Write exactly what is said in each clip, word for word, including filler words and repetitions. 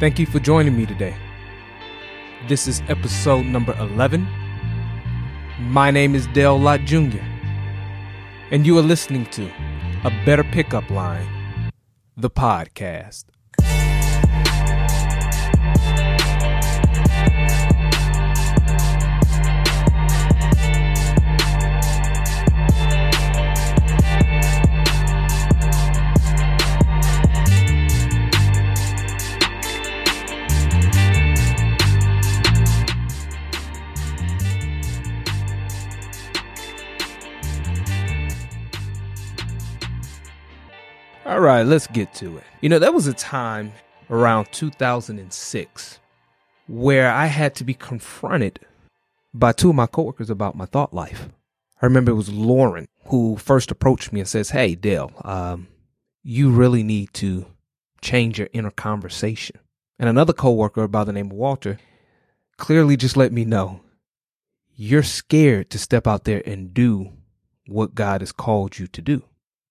Thank you for joining me today. This is episode number eleven. My name is Dale Lott, Junior, and you are listening to A Better Pickup Line, the podcast. All right, let's get to it. You know, there was a time around two thousand six where I had to be confronted by two of my coworkers about my thought life. I remember it was Lauren who first approached me and says, "Hey, Dale, um, you really need to change your inner conversation." And another coworker by the name of Walter clearly just let me know, "You're scared to step out there and do what God has called you to do."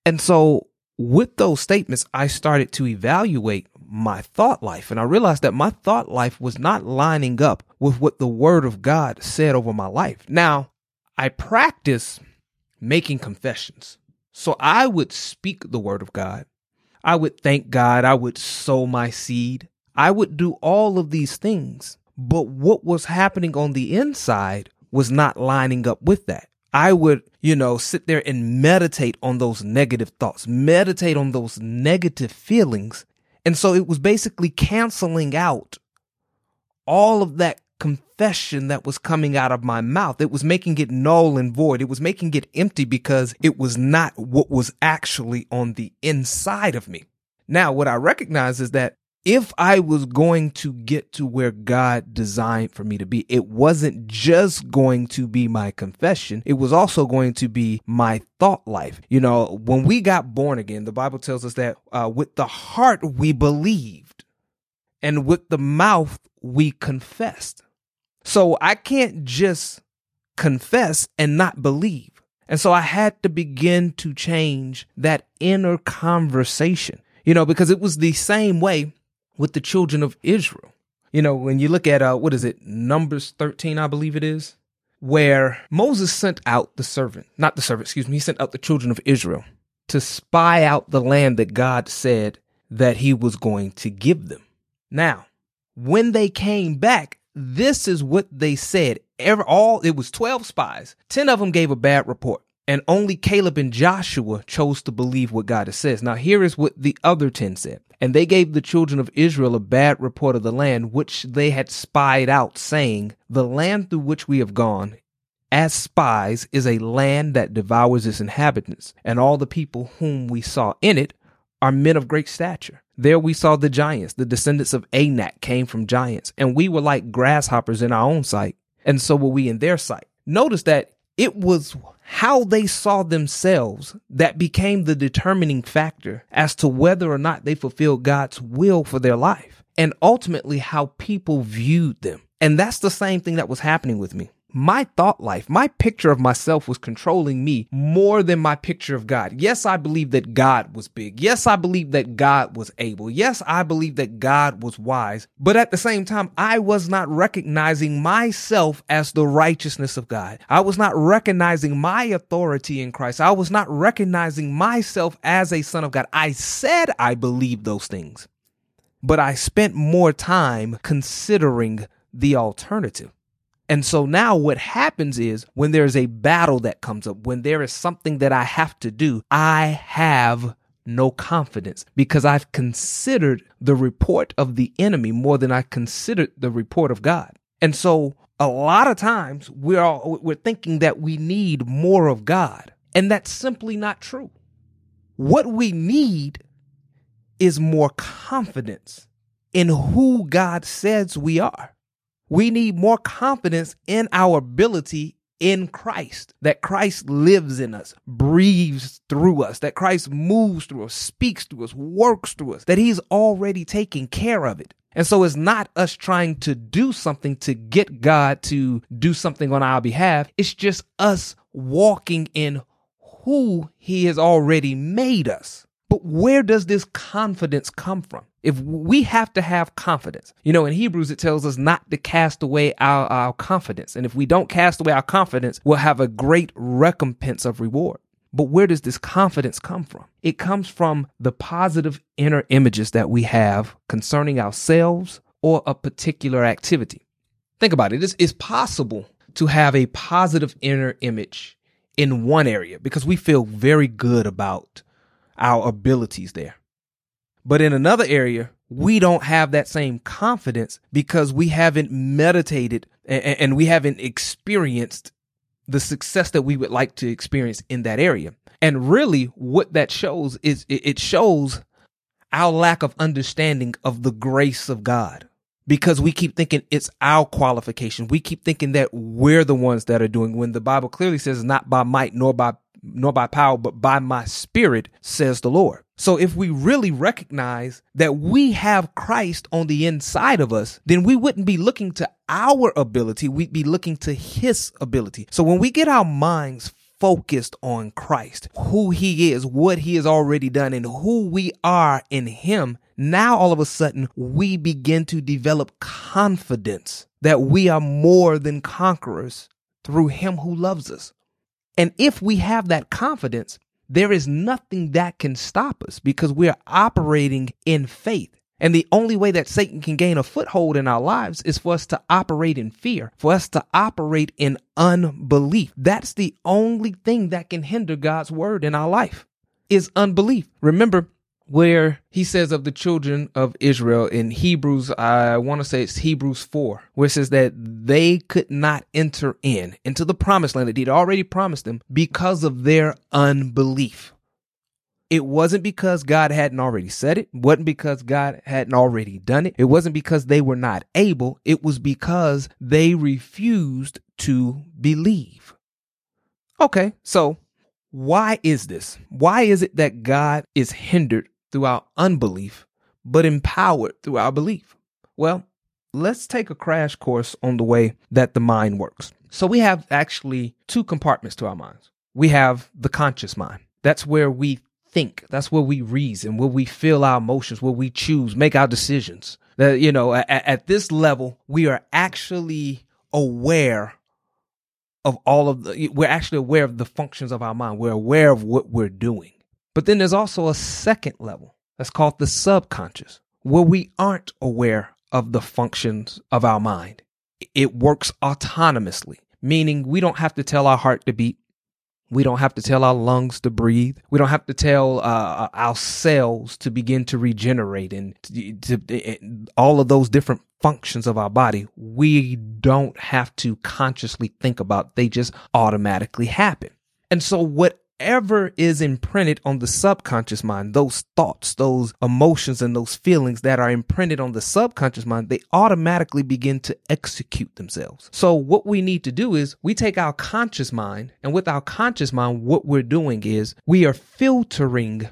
And so with those statements, I started to evaluate my thought life, and I realized that my thought life was not lining up with what the Word of God said over my life. Now, I practice making confessions. So I would speak the Word of God. I would thank God. I would sow my seed. I would do all of these things. But what was happening on the inside was not lining up with that. I would, you know, sit there and meditate on those negative thoughts, meditate on those negative feelings. And so it was basically canceling out all of that confession that was coming out of my mouth. It was making it null and void. It was making it empty because it was not what was actually on the inside of me. Now, what I recognize is that if I was going to get to where God designed for me to be, it wasn't just going to be my confession. It was also going to be my thought life. You know, when we got born again, the Bible tells us that uh, with the heart we believed and with the mouth we confessed. So I can't just confess and not believe. And so I had to begin to change that inner conversation, you know, because it was the same way with the children of Israel. You know, when you look at, uh, what is it, Numbers thirteen, I believe it is, where Moses sent out the servant, not the servant, excuse me, he sent out the children of Israel to spy out the land that God said that he was going to give them. Now, when they came back, this is what they said. Ever, all it was twelve spies, ten of them gave a bad report. And only Caleb and Joshua chose to believe what God says. Now, here is what the other ten said. And they gave the children of Israel a bad report of the land, which they had spied out, saying, "The land through which we have gone as spies is a land that devours its inhabitants. And all the people whom we saw in it are men of great stature. There we saw the giants. The descendants of Anak came from giants. And we were like grasshoppers in our own sight. And so were we in their sight." Notice that it was how they saw themselves that became the determining factor as to whether or not they fulfilled God's will for their life, and ultimately how people viewed them. And that's the same thing that was happening with me. My thought life, my picture of myself was controlling me more than my picture of God. Yes, I believed that God was big. Yes, I believed that God was able. Yes, I believed that God was wise. But at the same time, I was not recognizing myself as the righteousness of God. I was not recognizing my authority in Christ. I was not recognizing myself as a son of God. I said I believed those things, but I spent more time considering the alternative. And so now what happens is when there is a battle that comes up, when there is something that I have to do, I have no confidence because I've considered the report of the enemy more than I considered the report of God. And so a lot of times we're all, we're thinking that we need more of God, and that's simply not true. What we need is more confidence in who God says we are. We need more confidence in our ability in Christ, that Christ lives in us, breathes through us, that Christ moves through us, speaks through us, works through us, that he's already taking care of it. And so it's not us trying to do something to get God to do something on our behalf. It's just us walking in who he has already made us. But where does this confidence come from? If we have to have confidence, you know, in Hebrews, it tells us not to cast away our, our confidence. And if we don't cast away our confidence, we'll have a great recompense of reward. But where does this confidence come from? It comes from the positive inner images that we have concerning ourselves or a particular activity. Think about it. It's, it's possible to have a positive inner image in one area because we feel very good about our abilities there. But in another area, we don't have that same confidence because we haven't meditated and, and we haven't experienced the success that we would like to experience in that area. And really what that shows is it shows our lack of understanding of the grace of God, because we keep thinking it's our qualification. We keep thinking that we're the ones that are doing, when the Bible clearly says not by might nor by nor by power, but by my spirit, says the Lord. So if we really recognize that we have Christ on the inside of us, then we wouldn't be looking to our ability. We'd be looking to his ability. So when we get our minds focused on Christ, who he is, what he has already done, and who we are in him, now all of a sudden we begin to develop confidence that we are more than conquerors through him who loves us. And if we have that confidence, there is nothing that can stop us because we're operating in faith. And the only way that Satan can gain a foothold in our lives is for us to operate in fear, for us to operate in unbelief. That's the only thing that can hinder God's word in our life, is unbelief. Remember where he says of the children of Israel in Hebrews, I want to say it's Hebrews four, where it says that they could not enter in into the promised land that he'd already promised them because of their unbelief. It wasn't because God hadn't already said it, wasn't because God hadn't already done it. It wasn't because they were not able. It was because they refused to believe. Okay, so why is this? Why is it that God is hindered through our unbelief, but empowered through our belief? Well, let's take a crash course on the way that the mind works. So we have actually two compartments to our minds. We have the conscious mind. That's where we think. That's where we reason, where we feel our emotions, where we choose, make our decisions. That, you know, at, at this level, we are actually aware of all of the, we're actually aware of the functions of our mind. We're aware of what we're doing. But then there's also a second level that's called the subconscious, where we aren't aware of the functions of our mind. It works autonomously, meaning we don't have to tell our heart to beat. We don't have to tell our lungs to breathe. We don't have to tell uh, our cells to begin to regenerate and to, to, to, all of those different functions of our body. We don't have to consciously think about. They just automatically happen. And so what Whatever is imprinted on the subconscious mind, those thoughts, those emotions, and those feelings that are imprinted on the subconscious mind, they automatically begin to execute themselves. So what we need to do is we take our conscious mind, and with our conscious mind, what we're doing is we are filtering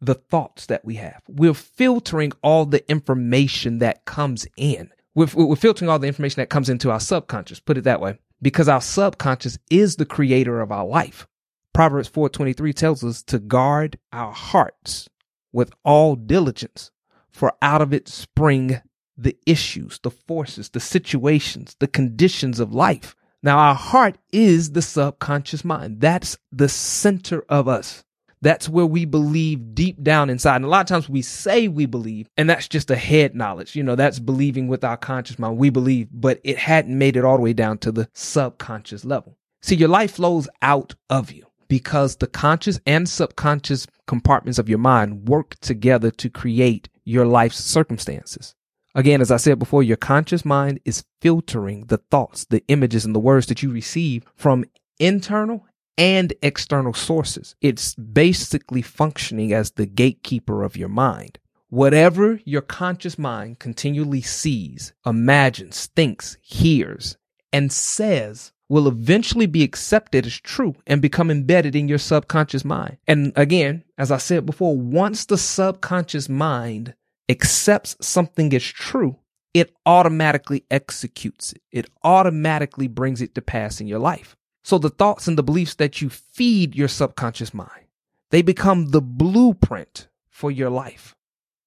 the thoughts that we have. We're filtering all the information that comes in. We're, we're filtering all the information that comes into our subconscious, put it that way, because our subconscious is the creator of our life. Proverbs four twenty-three tells us to guard our hearts with all diligence, for out of it spring the issues, the forces, the situations, the conditions of life. Now, our heart is the subconscious mind. That's the center of us. That's where we believe deep down inside. And a lot of times we say we believe, and that's just a head knowledge. You know, that's believing with our conscious mind. We believe, but it hadn't made it all the way down to the subconscious level. See, your life flows out of you, because the conscious and subconscious compartments of your mind work together to create your life's circumstances. Again, as I said before, your conscious mind is filtering the thoughts, the images, and the words that you receive from internal and external sources. It's basically functioning as the gatekeeper of your mind. Whatever your conscious mind continually sees, imagines, thinks, hears, and says will eventually be accepted as true and become embedded in your subconscious mind. And again, as I said before, once the subconscious mind accepts something as true, it automatically executes it. It automatically brings it to pass in your life. So the thoughts and the beliefs that you feed your subconscious mind, They become the blueprint for your life.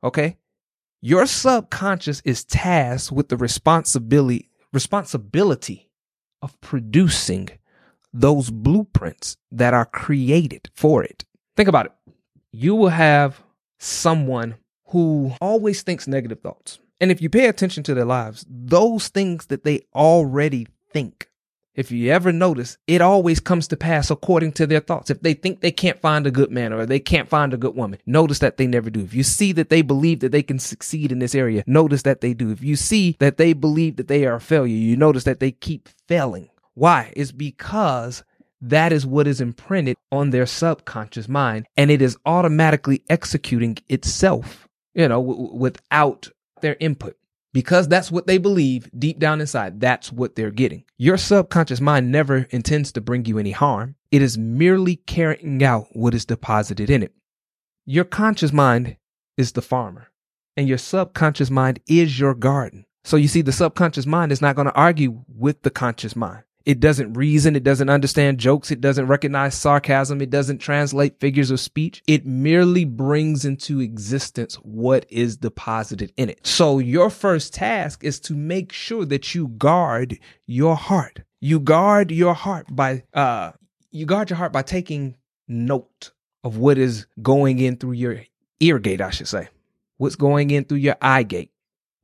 Okay? Your subconscious is tasked with the responsibility responsibility of producing those blueprints that are created for it. Think about it. You will have someone who always thinks negative thoughts. And if you pay attention to their lives, those things that they already think, if you ever notice, it always comes to pass according to their thoughts. If they think they can't find a good man or they can't find a good woman, notice that they never do. If you see that they believe that they can succeed in this area, notice that they do. If you see that they believe that they are a failure, you notice that they keep failing. Why? It's because that is what is imprinted on their subconscious mind, and it is automatically executing itself, you know, w- without their input. Because that's what they believe deep down inside, that's what they're getting. Your subconscious mind never intends to bring you any harm. It is merely carrying out what is deposited in it. Your conscious mind is the farmer, and your subconscious mind is your garden. So you see, the subconscious mind is not going to argue with the conscious mind. It doesn't reason. It doesn't understand jokes. It doesn't recognize sarcasm. It doesn't translate figures of speech. It merely brings into existence what is deposited in it. So your first task is to make sure that you guard your heart. You guard your heart by uh, you guard your heart by taking note of what is going in through your ear gate, I should say. What's going in through your eye gate.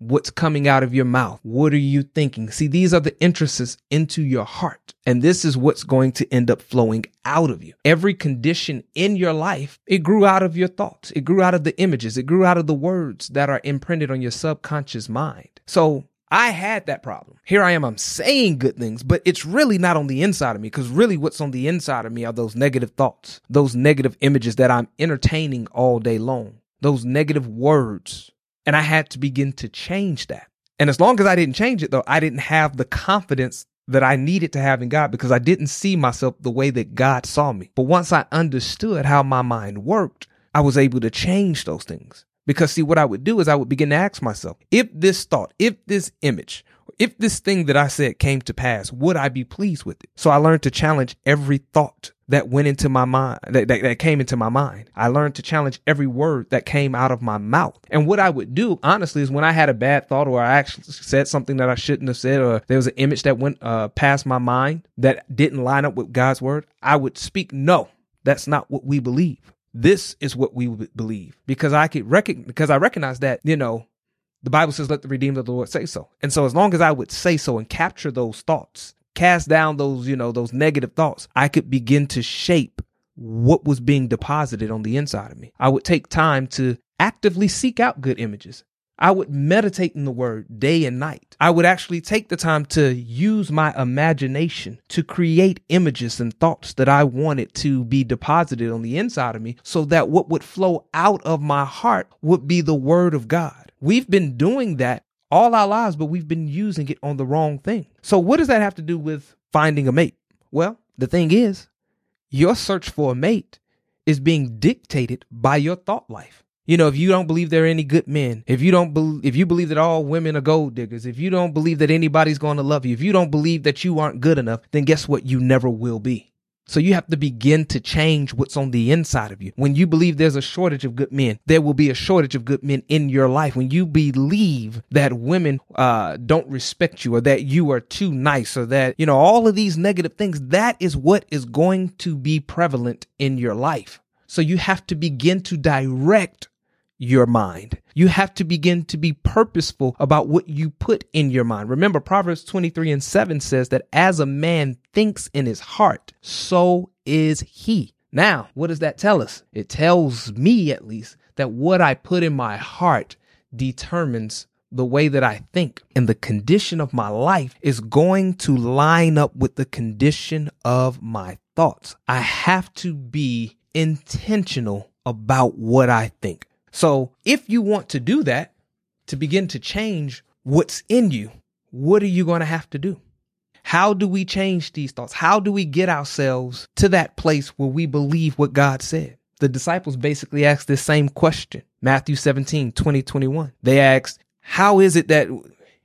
What's coming out of your mouth? What are you thinking? See, these are the entrances into your heart. And this is what's going to end up flowing out of you. Every condition in your life, it grew out of your thoughts. It grew out of the images. It grew out of the words that are imprinted on your subconscious mind. So I had that problem. Here I am, I'm saying good things, but it's really not on the inside of me, because really what's on the inside of me are those negative thoughts, those negative images that I'm entertaining all day long, those negative words. And I had to begin to change that. And as long as I didn't change it, though, I didn't have the confidence that I needed to have in God, because I didn't see myself the way that God saw me. But once I understood how my mind worked, I was able to change those things. Because see, what I would do is I would begin to ask myself, if this thought, if this image, if this thing that I said came to pass, would I be pleased with it? So I learned to challenge every thought that went into my mind, that, that, that came into my mind. I learned to challenge every word that came out of my mouth. And what I would do, honestly, is when I had a bad thought, or I actually said something that I shouldn't have said, or there was an image that went uh, past my mind that didn't line up with God's word, I would speak, no, that's not what we believe. This is what we believe. Because I could recognize, because I recognize that, you know, the Bible says, let the redeemed of the Lord say so. And so as long as I would say so and capture those thoughts, cast down those, you know, those negative thoughts, I could begin to shape what was being deposited on the inside of me. I would take time to actively seek out good images. I would meditate in the word day and night. I would actually take the time to use my imagination to create images and thoughts that I wanted to be deposited on the inside of me, so that what would flow out of my heart would be the word of God. We've been doing that all our lives, but we've been using it on the wrong thing. So what does that have to do with finding a mate? Well, the thing is, your search for a mate is being dictated by your thought life. You know, if you don't believe there are any good men, if you don't be- if you believe that all women are gold diggers, if you don't believe that anybody's going to love you, if you don't believe that you aren't good enough, then guess what? You never will be. So you have to begin to change what's on the inside of you. When you believe there's a shortage of good men, there will be a shortage of good men in your life. When you believe that women uh, don't respect you, or that you are too nice, or that, you know, all of these negative things, that is what is going to be prevalent in your life. So you have to begin to direct your mind. You have to begin to be purposeful about what you put in your mind. Remember, Proverbs twenty-three and seven says that as a man thinks in his heart, so is he. Now, what does that tell us? It tells me, at least, that what I put in my heart determines the way that I think. And the condition of my life is going to line up with the condition of my thoughts. I have to be intentional about what I think. So if you want to do that, to begin to change what's in you, what are you going to have to do? How do we change these thoughts? How do we get ourselves to that place where we believe what God said? The disciples basically asked this same question, Matthew seventeen, twenty, twenty-one. They asked, how is it that,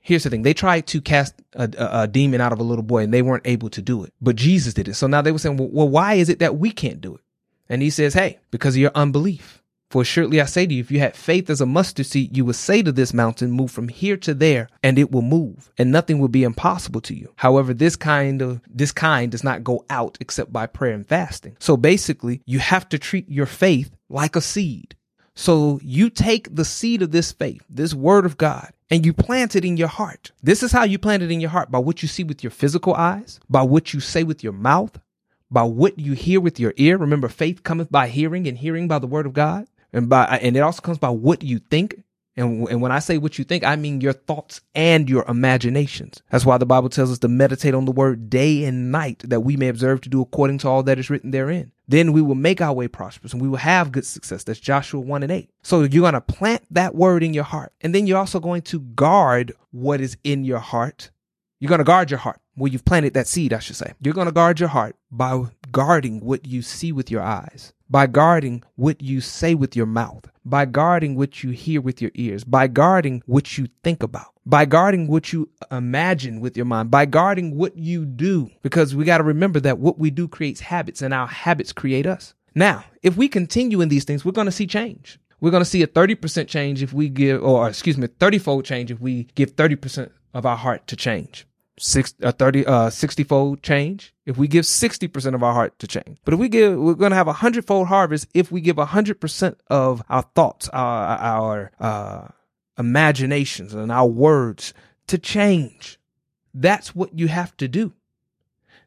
here's the thing, they tried to cast a, a, a demon out of a little boy and they weren't able to do it, but Jesus did it. So now they were saying, well, well, why is it that we can't do it? And he says, hey, because of your unbelief. For surely I say to you, if you had faith as a mustard seed, you would say to this mountain, move from here to there, and it will move, and nothing will be impossible to you. However, this kind of this kind does not go out except by prayer and fasting. So basically, you have to treat your faith like a seed. So you take the seed of this faith, this word of God, and you plant it in your heart. This is how you plant it in your heart, by what you see with your physical eyes, by what you say with your mouth, by what you hear with your ear. Remember, faith cometh by hearing, and hearing by the word of God. And by and it also comes by what you think. And, and when I say what you think, I mean your thoughts and your imaginations. That's why the Bible tells us to meditate on the word day and night, that we may observe to do according to all that is written therein. Then we will make our way prosperous, and we will have good success. That's Joshua one and eight. So you're going to plant that word in your heart. And then you're also going to guard what is in your heart. You're going to guard your heart. Well, you've planted that seed, I should say. You're going to guard your heart by guarding what you see with your eyes, by guarding what you say with your mouth, by guarding what you hear with your ears, by guarding what you think about, by guarding what you imagine with your mind, by guarding what you do, because we got to remember that what we do creates habits, and our habits create us. Now, if we continue in these things, we're going to see change. We're going to see a thirty percent change if we give, or excuse me, thirty-fold change if we give thirty percent of our heart to change. Six, uh, thirty, uh, sixty-fold change if we give sixty percent of our heart to change. But if we give, we're going to have a hundred-fold harvest if we give one hundred percent of our thoughts, our, our uh, imaginations, and our words to change. That's what you have to do.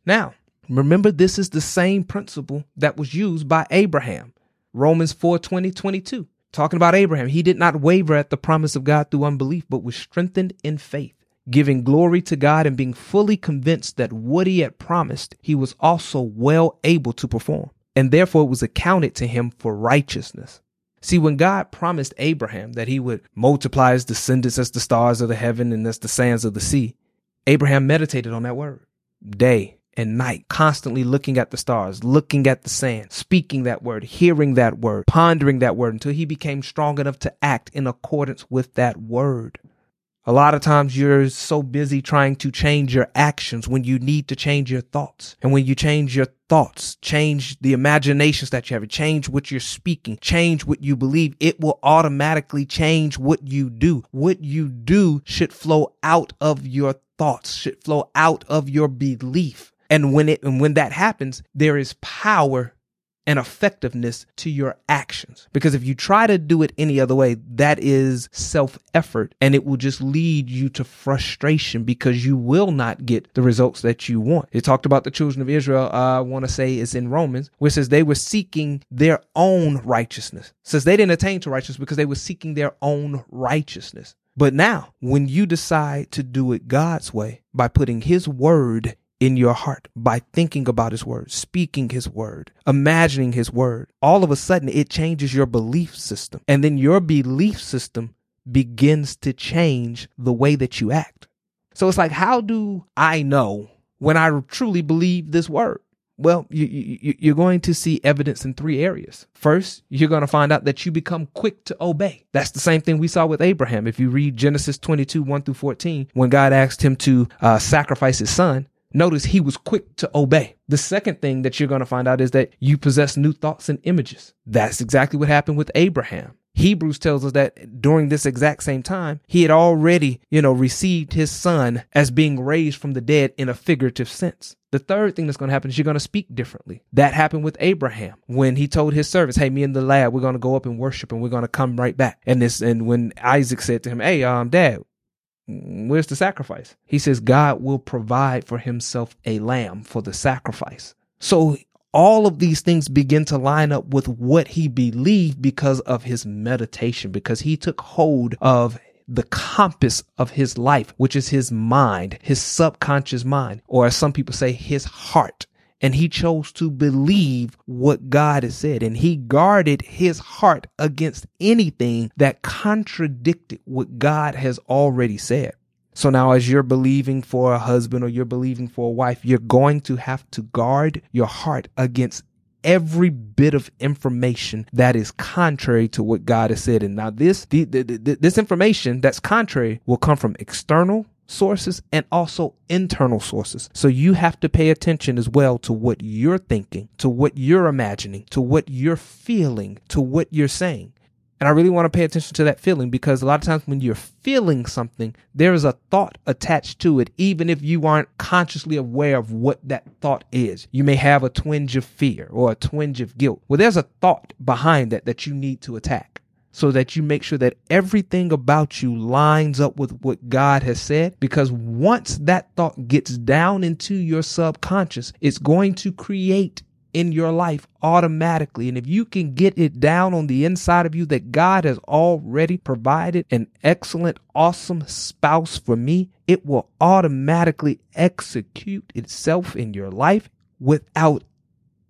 Now, remember, this is the same principle that was used by Abraham. Romans four, twenty, twenty-two. Talking about Abraham, he did not waver at the promise of God through unbelief, but was strengthened in faith, giving glory to God and being fully convinced that what he had promised, he was also well able to perform. And therefore it was accounted to him for righteousness. See, when God promised Abraham that he would multiply his descendants as the stars of the heaven and as the sands of the sea, Abraham meditated on that word day and night, constantly looking at the stars, looking at the sand, speaking that word, hearing that word, pondering that word until he became strong enough to act in accordance with that word. A lot of times you're so busy trying to change your actions when you need to change your thoughts. And when you change your thoughts, change the imaginations that you have, change what you're speaking, change what you believe, it will automatically change what you do. What you do should flow out of your thoughts, should flow out of your belief. And when it and when that happens, there is power and effectiveness to your actions. Because if you try to do it any other way, that is self-effort, and it will just lead you to frustration because you will not get the results that you want. It talked about the children of Israel, uh, I want to say it's in Romans, where it says they were seeking their own righteousness. It says they didn't attain to righteousness because they were seeking their own righteousness. But now, when you decide to do it God's way, by putting his word in your heart, by thinking about his word, speaking his word, imagining his word, all of a sudden it changes your belief system. And then your belief system begins to change the way that you act. So it's like, how do I know when I truly believe this word? Well, you, you, you're going to see evidence in three areas. First, you're going to find out that you become quick to obey. That's the same thing we saw with Abraham. If you read Genesis twenty-two, one through fourteen, when God asked him to uh, sacrifice his son, notice he was quick to obey. The second thing that you're going to find out is that you possess new thoughts and images. That's exactly what happened with Abraham. Hebrews tells us that during this exact same time, he had already, you know, received his son as being raised from the dead in a figurative sense. The third thing that's going to happen is you're going to speak differently. That happened with Abraham when he told his servants, hey, me and the lad, we're going to go up and worship and we're going to come right back. And this, and when Isaac said to him, hey, um, dad, where's the sacrifice? He says, God will provide for himself a lamb for the sacrifice. So all of these things begin to line up with what he believed because of his meditation, because he took hold of the compass of his life, which is his mind, his subconscious mind, or as some people say, his heart. And he chose to believe what God has said. And he guarded his heart against anything that contradicted what God has already said. So now as you're believing for a husband or you're believing for a wife, you're going to have to guard your heart against every bit of information that is contrary to what God has said. And now this, the, the, the, this information that's contrary will come from external, sources and also internal sources. So you have to pay attention as well to what you're thinking, to what you're imagining, to what you're feeling, to what you're saying. And I really want to pay attention to that feeling, because a lot of times when you're feeling something, there is a thought attached to it, even if you aren't consciously aware of what that thought is. You may have a twinge of fear or a twinge of guilt. Well, there's a thought behind that that you need to attack, so that you make sure that everything about you lines up with what God has said. Because once that thought gets down into your subconscious, it's going to create in your life automatically. And if you can get it down on the inside of you that God has already provided an excellent, awesome spouse for me, it will automatically execute itself in your life without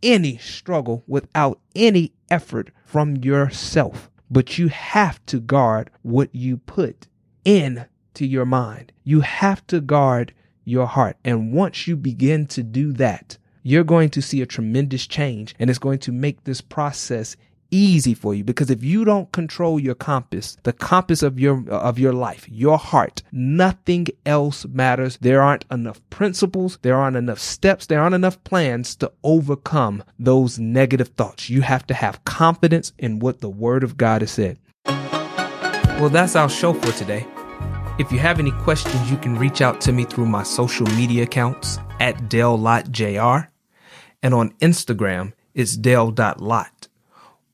any struggle, without any effort from yourself. But you have to guard what you put into your mind. You have to guard your heart. And once you begin to do that, you're going to see a tremendous change, and it's going to make this process easy for you. Because if you don't control your compass, the compass of your of your life, your heart, nothing else matters. There aren't enough principles. There aren't enough steps. There aren't enough plans to overcome those negative thoughts. You have to have confidence in what the Word of God has said. Well, that's our show for today. If you have any questions, you can reach out to me through my social media accounts at Dale Lott Junior And on Instagram, it's Dale dot Lott.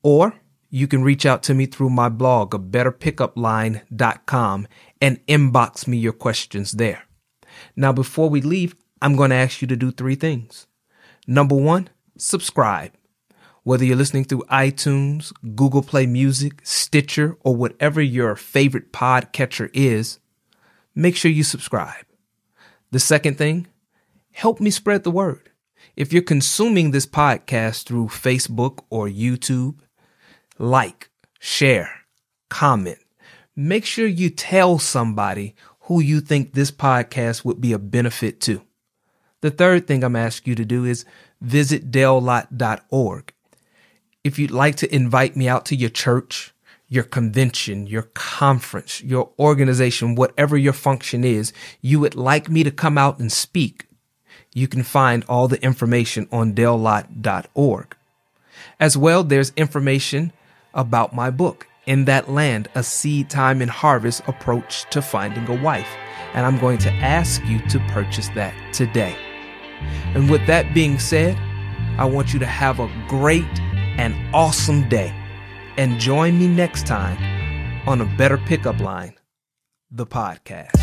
Or you can reach out to me through my blog, a better pickup line dot com, and inbox me your questions there. Now, before we leave, I'm going to ask you to do three things. Number one, subscribe. Whether you're listening through iTunes, Google Play Music, Stitcher, or whatever your favorite podcatcher is, make sure you subscribe. The second thing, help me spread the word. If you're consuming this podcast through Facebook or YouTube, like, share, comment. Make sure you tell somebody who you think this podcast would be a benefit to. The third thing I'm asking you to do is visit Dale Lott dot org. If you'd like to invite me out to your church, your convention, your conference, your organization, whatever your function is, you would like me to come out and speak, you can find all the information on Dale Lott dot org. As well, there's information about my book, In That Land: A Seed Time, and Harvest Approach to Finding a Wife. And I'm going to ask you to purchase that today. And with that being said, I want you to have a great and awesome day. And join me next time on A Better Pickup Line, the podcast.